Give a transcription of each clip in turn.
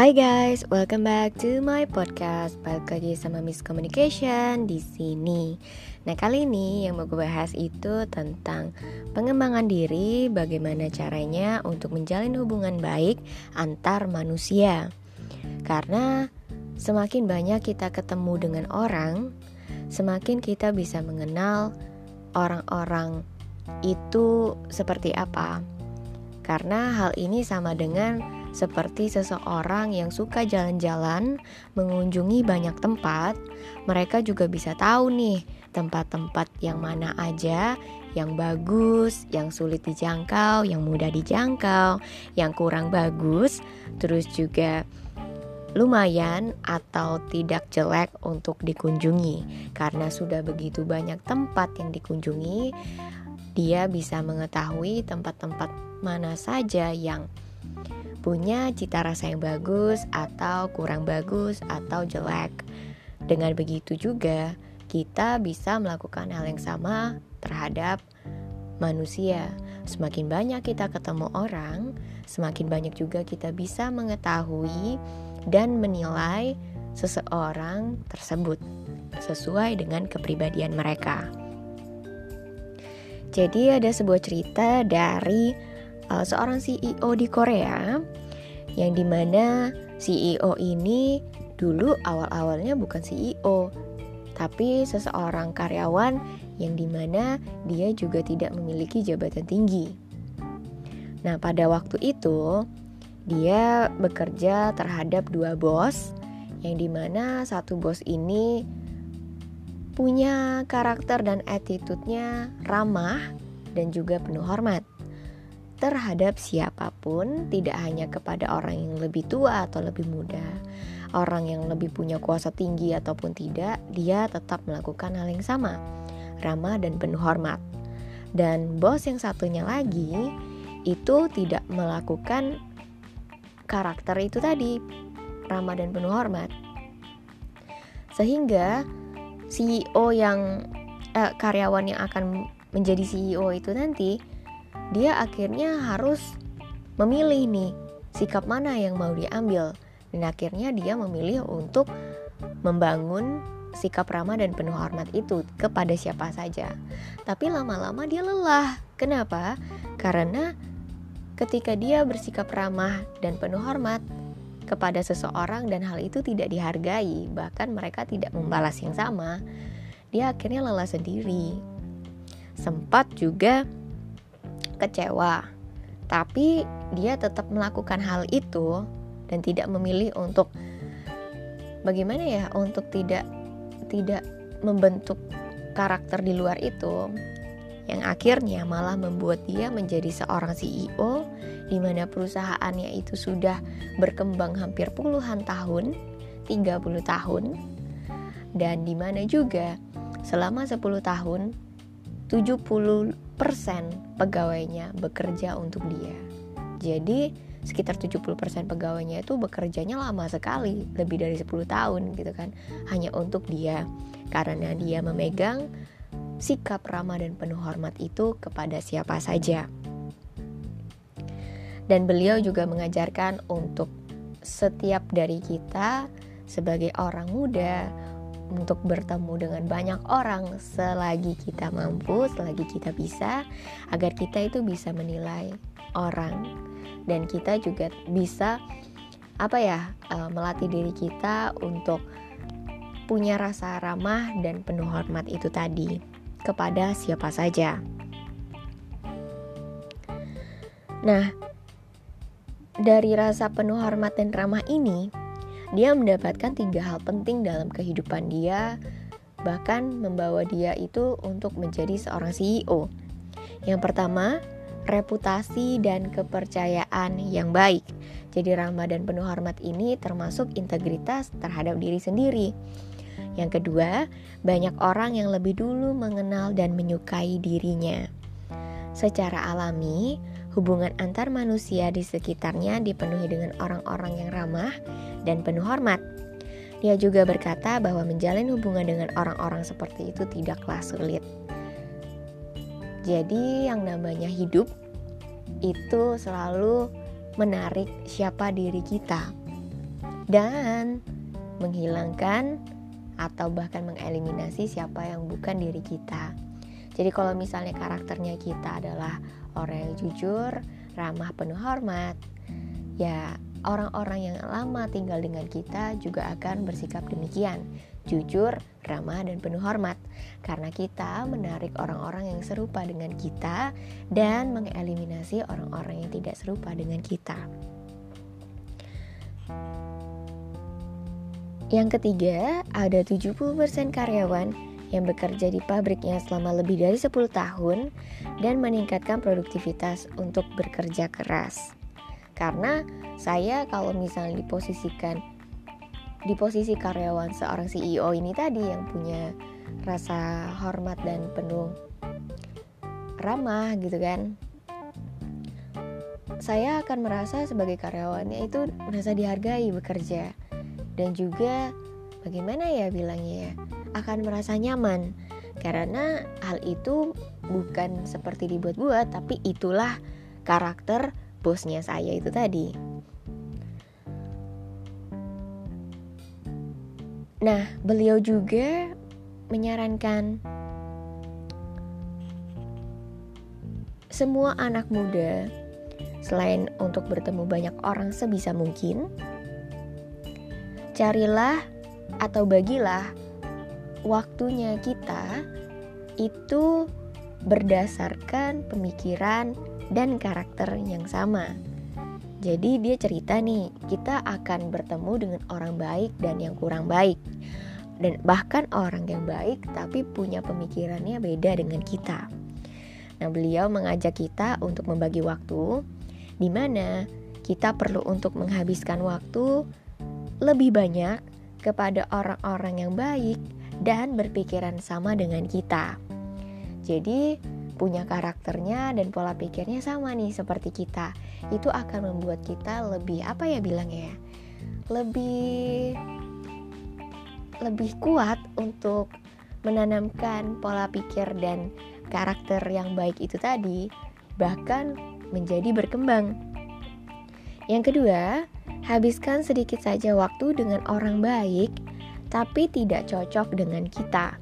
Hi guys, welcome back to my podcast. Balik lagi sama Miscommunication di sini. Nah, kali ini yang mau gue bahas itu tentang pengembangan diri, bagaimana caranya untuk menjalin hubungan baik antar manusia. Karena semakin banyak kita ketemu dengan orang, semakin kita bisa mengenal orang-orang itu seperti apa. Karena hal ini sama dengan seperti seseorang yang suka jalan-jalan, mengunjungi banyak tempat, mereka juga bisa tahu nih tempat-tempat yang mana aja, yang bagus, yang sulit dijangkau, yang mudah dijangkau, yang kurang bagus, terus juga lumayan atau tidak jelek untuk dikunjungi. Karena sudah begitu banyak tempat yang dikunjungi, dia bisa mengetahui tempat-tempat mana saja yang punya cita rasa yang bagus atau kurang bagus atau jelek. Dengan begitu juga kita bisa melakukan hal yang sama terhadap manusia. Semakin banyak kita ketemu orang, semakin banyak juga kita bisa mengetahui dan menilai seseorang tersebut sesuai dengan kepribadian mereka. Jadi ada sebuah cerita dari seorang CEO di Korea, yang dimana CEO ini dulu awal-awalnya bukan CEO, tapi seseorang karyawan yang dimana dia juga tidak memiliki jabatan tinggi. Nah, pada waktu itu dia bekerja terhadap dua bos, yang dimana satu bos ini punya karakter dan attitude-nya ramah dan juga penuh hormat terhadap siapapun, tidak hanya kepada orang yang lebih tua atau lebih muda, orang yang lebih punya kuasa tinggi ataupun tidak, dia tetap melakukan hal yang sama, ramah dan penuh hormat. Dan bos yang satunya lagi itu tidak melakukan karakter itu tadi, ramah dan penuh hormat, sehingga CEO yang karyawan yang akan menjadi CEO itu nanti dia akhirnya harus memilih nih sikap mana yang mau diambil. Dan akhirnya dia memilih untuk membangun sikap ramah dan penuh hormat itu kepada siapa saja. Tapi lama-lama dia lelah. Kenapa? Karena ketika dia bersikap ramah dan penuh hormat kepada seseorang dan hal itu tidak dihargai, bahkan mereka tidak membalas yang sama, dia akhirnya lelah sendiri. Sempat juga kecewa, tapi dia tetap melakukan hal itu dan tidak memilih untuk bagaimana ya, untuk tidak membentuk karakter di luar itu, yang akhirnya malah membuat dia menjadi seorang CEO di mana perusahaannya itu sudah berkembang hampir puluhan tahun, 30 tahun, dan di mana juga selama 10 tahun 70% pegawainya bekerja untuk dia. Jadi sekitar 70% pegawainya itu bekerjanya lama sekali, lebih dari 10 tahun gitu kan, hanya untuk dia. Karena dia memegang sikap ramah dan penuh hormat itu kepada siapa saja. Dan beliau juga mengajarkan untuk setiap dari kita sebagai orang muda untuk bertemu dengan banyak orang selagi kita mampu, selagi kita bisa, agar kita itu bisa menilai orang dan kita juga bisa melatih diri kita untuk punya rasa ramah dan penuh hormat itu tadi kepada siapa saja. Nah, dari rasa penuh hormat dan ramah ini dia mendapatkan 3 hal penting dalam kehidupan dia, bahkan membawa dia itu untuk menjadi seorang CEO. Yang pertama, reputasi dan kepercayaan yang baik. Jadi ramah dan penuh hormat ini termasuk integritas terhadap diri sendiri. Yang kedua, banyak orang yang lebih dulu mengenal dan menyukai dirinya. Secara alami, hubungan antar manusia di sekitarnya dipenuhi dengan orang-orang yang ramah dan penuh hormat. Dia juga berkata bahwa menjalin hubungan dengan orang-orang seperti itu tidaklah sulit. Jadi yang namanya hidup itu selalu menarik siapa diri kita. dan menghilangkan atau bahkan mengeliminasi siapa yang bukan diri kita. Jadi kalau misalnya karakternya kita adalah orang yang jujur, ramah, penuh hormat, ya orang-orang yang lama tinggal dengan kita juga akan bersikap demikian, jujur, ramah, dan penuh hormat, karena kita menarik orang-orang yang serupa dengan kita dan mengeliminasi orang-orang yang tidak serupa dengan kita. Yang ketiga, ada 70% karyawan yang bekerja di pabriknya selama lebih dari 10 tahun dan meningkatkan produktivitas untuk bekerja keras. Karena saya kalau misalnya diposisikan di posisi karyawan seorang CEO ini tadi yang punya rasa hormat dan penuh ramah gitu kan, saya akan merasa sebagai karyawannya itu merasa dihargai bekerja. Dan juga bagaimana ya bilangnya ya, akan merasa nyaman, karena hal itu bukan seperti dibuat-buat, tapi itulah karakter bosnya saya itu tadi. Nah, beliau juga menyarankan semua anak muda, selain untuk bertemu banyak orang sebisa mungkin, carilah atau bagilah waktunya kita itu berdasarkan pemikiran dan karakter yang sama. Jadi dia cerita nih, kita akan bertemu dengan orang baik dan yang kurang baik, dan bahkan orang yang baik tapi punya pemikirannya beda dengan kita. Nah, beliau mengajak kita untuk membagi waktu, di mana kita perlu untuk menghabiskan waktu lebih banyak kepada orang-orang yang baik dan berpikiran sama dengan kita. Jadi punya karakternya dan pola pikirnya sama nih seperti kita. Itu akan membuat kita lebih lebih kuat untuk menanamkan pola pikir dan karakter yang baik itu tadi, bahkan menjadi berkembang. Yang kedua, habiskan sedikit saja waktu dengan orang baik tapi tidak cocok dengan kita.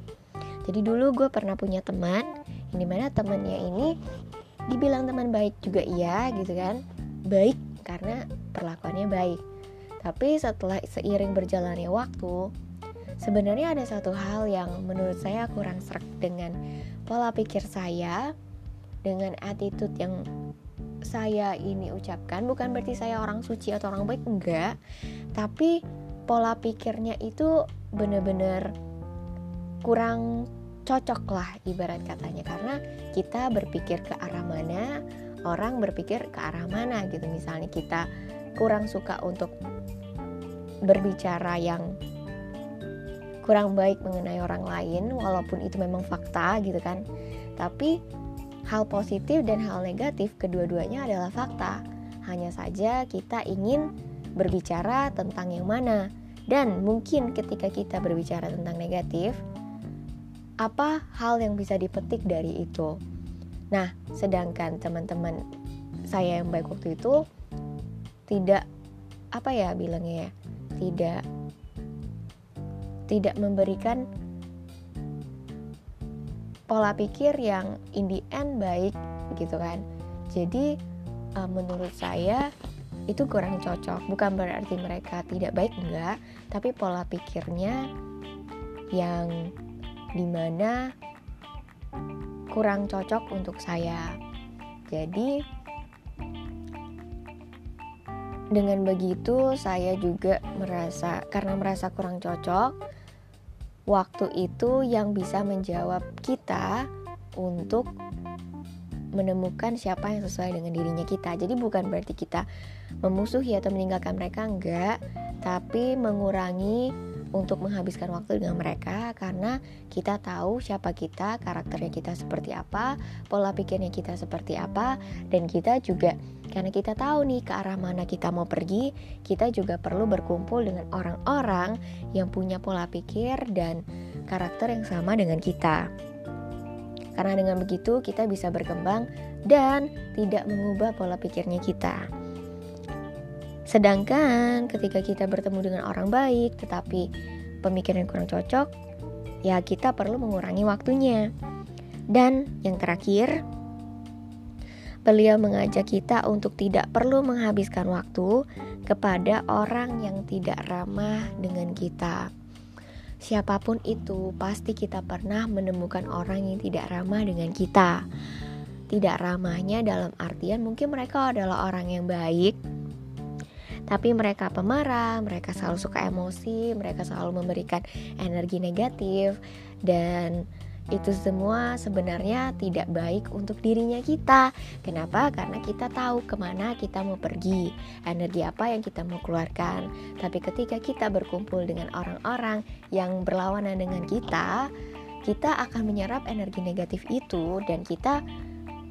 Jadi dulu gue pernah punya teman, di mana temannya ini dibilang teman baik juga iya gitu kan, baik karena perlakuannya baik. Tapi setelah seiring berjalannya waktu, sebenarnya ada satu hal yang menurut saya kurang sreg dengan pola pikir saya, dengan attitude yang saya ini ucapkan. Bukan berarti saya orang suci atau orang baik, enggak, tapi pola pikirnya itu benar-benar kurang cocok lah ibarat katanya, karena kita berpikir ke arah mana, orang berpikir ke arah mana gitu. Misalnya kita kurang suka untuk berbicara yang kurang baik mengenai orang lain, walaupun itu memang fakta gitu kan, tapi hal positif dan hal negatif kedua-duanya adalah fakta. Hanya saja kita ingin berbicara tentang yang mana. Dan mungkin ketika kita berbicara tentang negatif, apa hal yang bisa dipetik dari itu? Nah, sedangkan teman-teman saya yang baik waktu itu tidak tidak memberikan pola pikir yang in the end baik gitu kan. Jadi menurut saya itu kurang cocok. Bukan berarti mereka tidak baik, enggak, tapi pola pikirnya yang dimana kurang cocok untuk saya. Jadi dengan begitu saya juga merasa, karena merasa kurang cocok, waktu itu yang bisa menjawab kita untuk menemukan siapa yang sesuai dengan dirinya kita. Jadi bukan berarti kita memusuhi atau meninggalkan mereka, enggak, tapi mengurangi untuk menghabiskan waktu dengan mereka, karena kita tahu siapa kita, karakternya kita seperti apa, pola pikirnya kita seperti apa. Dan kita juga, karena kita tahu nih ke arah mana kita mau pergi, kita juga perlu berkumpul dengan orang-orang yang punya pola pikir dan karakter yang sama dengan kita. Karena dengan begitu kita bisa berkembang dan tidak mengubah pola pikirnya kita. Sedangkan ketika kita bertemu dengan orang baik tetapi pemikiran kurang cocok, ya kita perlu mengurangi waktunya. Dan yang terakhir, beliau mengajak kita untuk tidak perlu menghabiskan waktu kepada orang yang tidak ramah dengan kita. Siapapun itu, pasti kita pernah menemukan orang yang tidak ramah dengan kita. Tidak ramahnya dalam artian mungkin mereka adalah orang yang baik, tapi mereka pemarah, mereka selalu suka emosi, mereka selalu memberikan energi negatif, dan itu semua sebenarnya tidak baik untuk dirinya kita. Kenapa? Karena kita tahu kemana kita mau pergi, energi apa yang kita mau keluarkan. Tapi ketika kita berkumpul dengan orang-orang yang berlawanan dengan kita, kita akan menyerap energi negatif itu, dan kita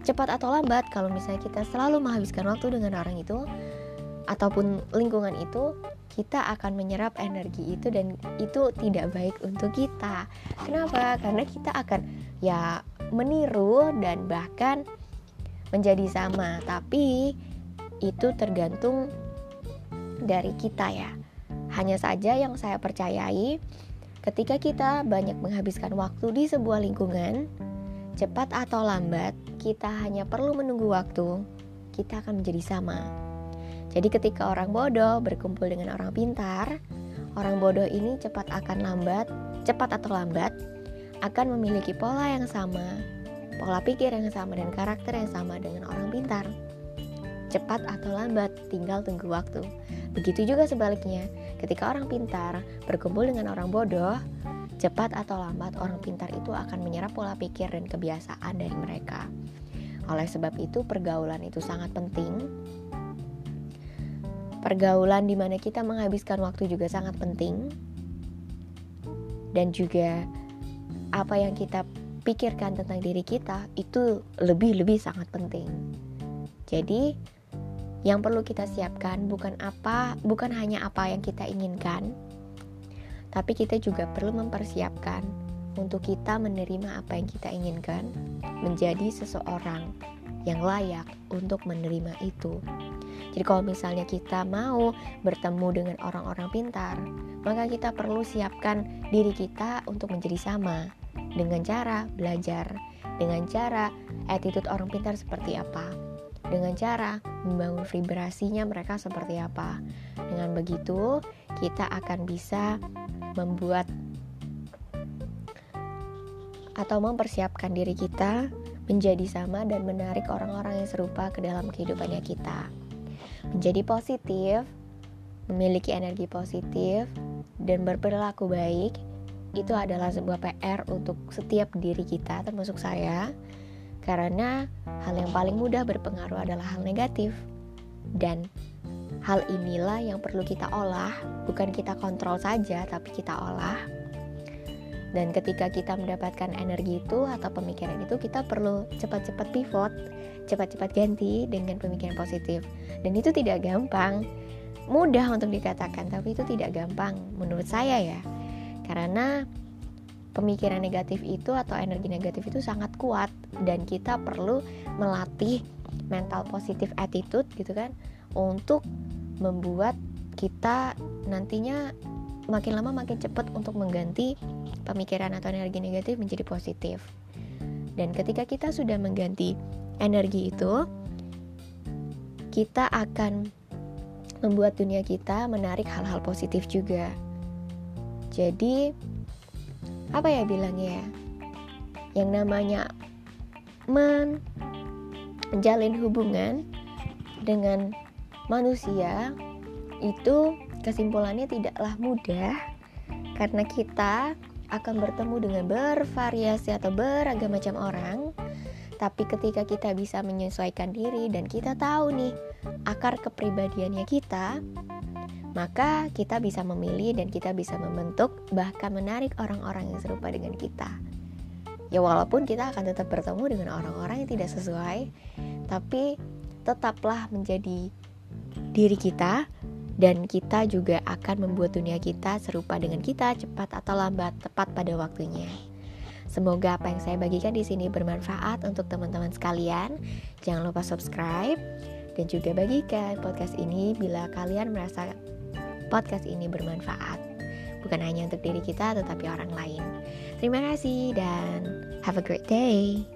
cepat atau lambat, kalau misalnya kita selalu menghabiskan waktu dengan orang itu ataupun lingkungan itu, kita akan menyerap energi itu, dan itu tidak baik untuk kita. Kenapa? Karena kita akan ya meniru dan bahkan menjadi sama. Tapi itu tergantung dari kita ya. Hanya saja yang saya percayai, ketika kita banyak menghabiskan waktu di sebuah lingkungan, cepat atau lambat kita hanya perlu menunggu waktu, kita akan menjadi sama. Jadi ketika orang bodoh berkumpul dengan orang pintar, orang bodoh ini cepat atau lambat akan memiliki pola yang sama, pola pikir yang sama, dan karakter yang sama dengan orang pintar. Cepat atau lambat, tinggal tunggu waktu. Begitu juga sebaliknya, ketika orang pintar berkumpul dengan orang bodoh, cepat atau lambat orang pintar itu akan menyerap pola pikir dan kebiasaan dari mereka. Oleh sebab itu, pergaulan itu sangat penting. Pergaulan di mana kita menghabiskan waktu juga sangat penting. Dan juga apa yang kita pikirkan tentang diri kita itu lebih-lebih sangat penting. Jadi yang perlu kita siapkan bukan hanya apa yang kita inginkan, tapi kita juga perlu mempersiapkan untuk kita menerima apa yang kita inginkan, menjadi seseorang yang layak untuk menerima itu. Jadi kalau misalnya kita mau bertemu dengan orang-orang pintar, maka kita perlu siapkan diri kita untuk menjadi sama, dengan cara belajar, dengan cara attitude orang pintar seperti apa, dengan cara membangun vibrasinya mereka seperti apa. Dengan begitu kita akan bisa membuat atau mempersiapkan diri kita menjadi sama dan menarik orang-orang yang serupa ke dalam kehidupannya kita. Menjadi positif, memiliki energi positif, dan berperilaku baik, itu adalah sebuah PR untuk setiap diri kita, termasuk saya. Karena hal yang paling mudah berpengaruh adalah hal negatif. Dan hal inilah yang perlu kita olah, bukan kita kontrol saja, tapi kita olah. Dan ketika kita mendapatkan energi itu atau pemikiran itu, kita perlu cepat-cepat pivot, cepat-cepat ganti dengan pemikiran positif. Dan itu tidak gampang, mudah untuk dikatakan, tapi itu tidak gampang menurut saya ya. Karena pemikiran negatif itu atau energi negatif itu sangat kuat, dan kita perlu melatih mental positive attitude gitu kan, untuk membuat kita nantinya makin lama makin cepat untuk mengganti pemikiran atau energi negatif menjadi positif. Dan ketika kita sudah mengganti energi itu, kita akan membuat dunia kita menarik hal-hal positif juga. Jadi apa ya bilangnya ya, yang namanya menjalin hubungan dengan manusia itu kesimpulannya tidaklah mudah, karena kita akan bertemu dengan bervariasi atau beragam macam orang. Tapi ketika kita bisa menyesuaikan diri dan kita tahu nih akar kepribadiannya kita, maka kita bisa memilih dan kita bisa membentuk, bahkan menarik orang-orang yang serupa dengan kita. Ya walaupun kita akan tetap bertemu dengan orang-orang yang tidak sesuai, tapi tetaplah menjadi diri kita. Dan kita juga akan membuat dunia kita serupa dengan kita, cepat atau lambat, tepat pada waktunya. Semoga apa yang saya bagikan di sini bermanfaat untuk teman-teman sekalian. Jangan lupa subscribe dan juga bagikan podcast ini bila kalian merasa podcast ini bermanfaat, bukan hanya untuk diri kita tetapi orang lain. Terima kasih dan have a great day.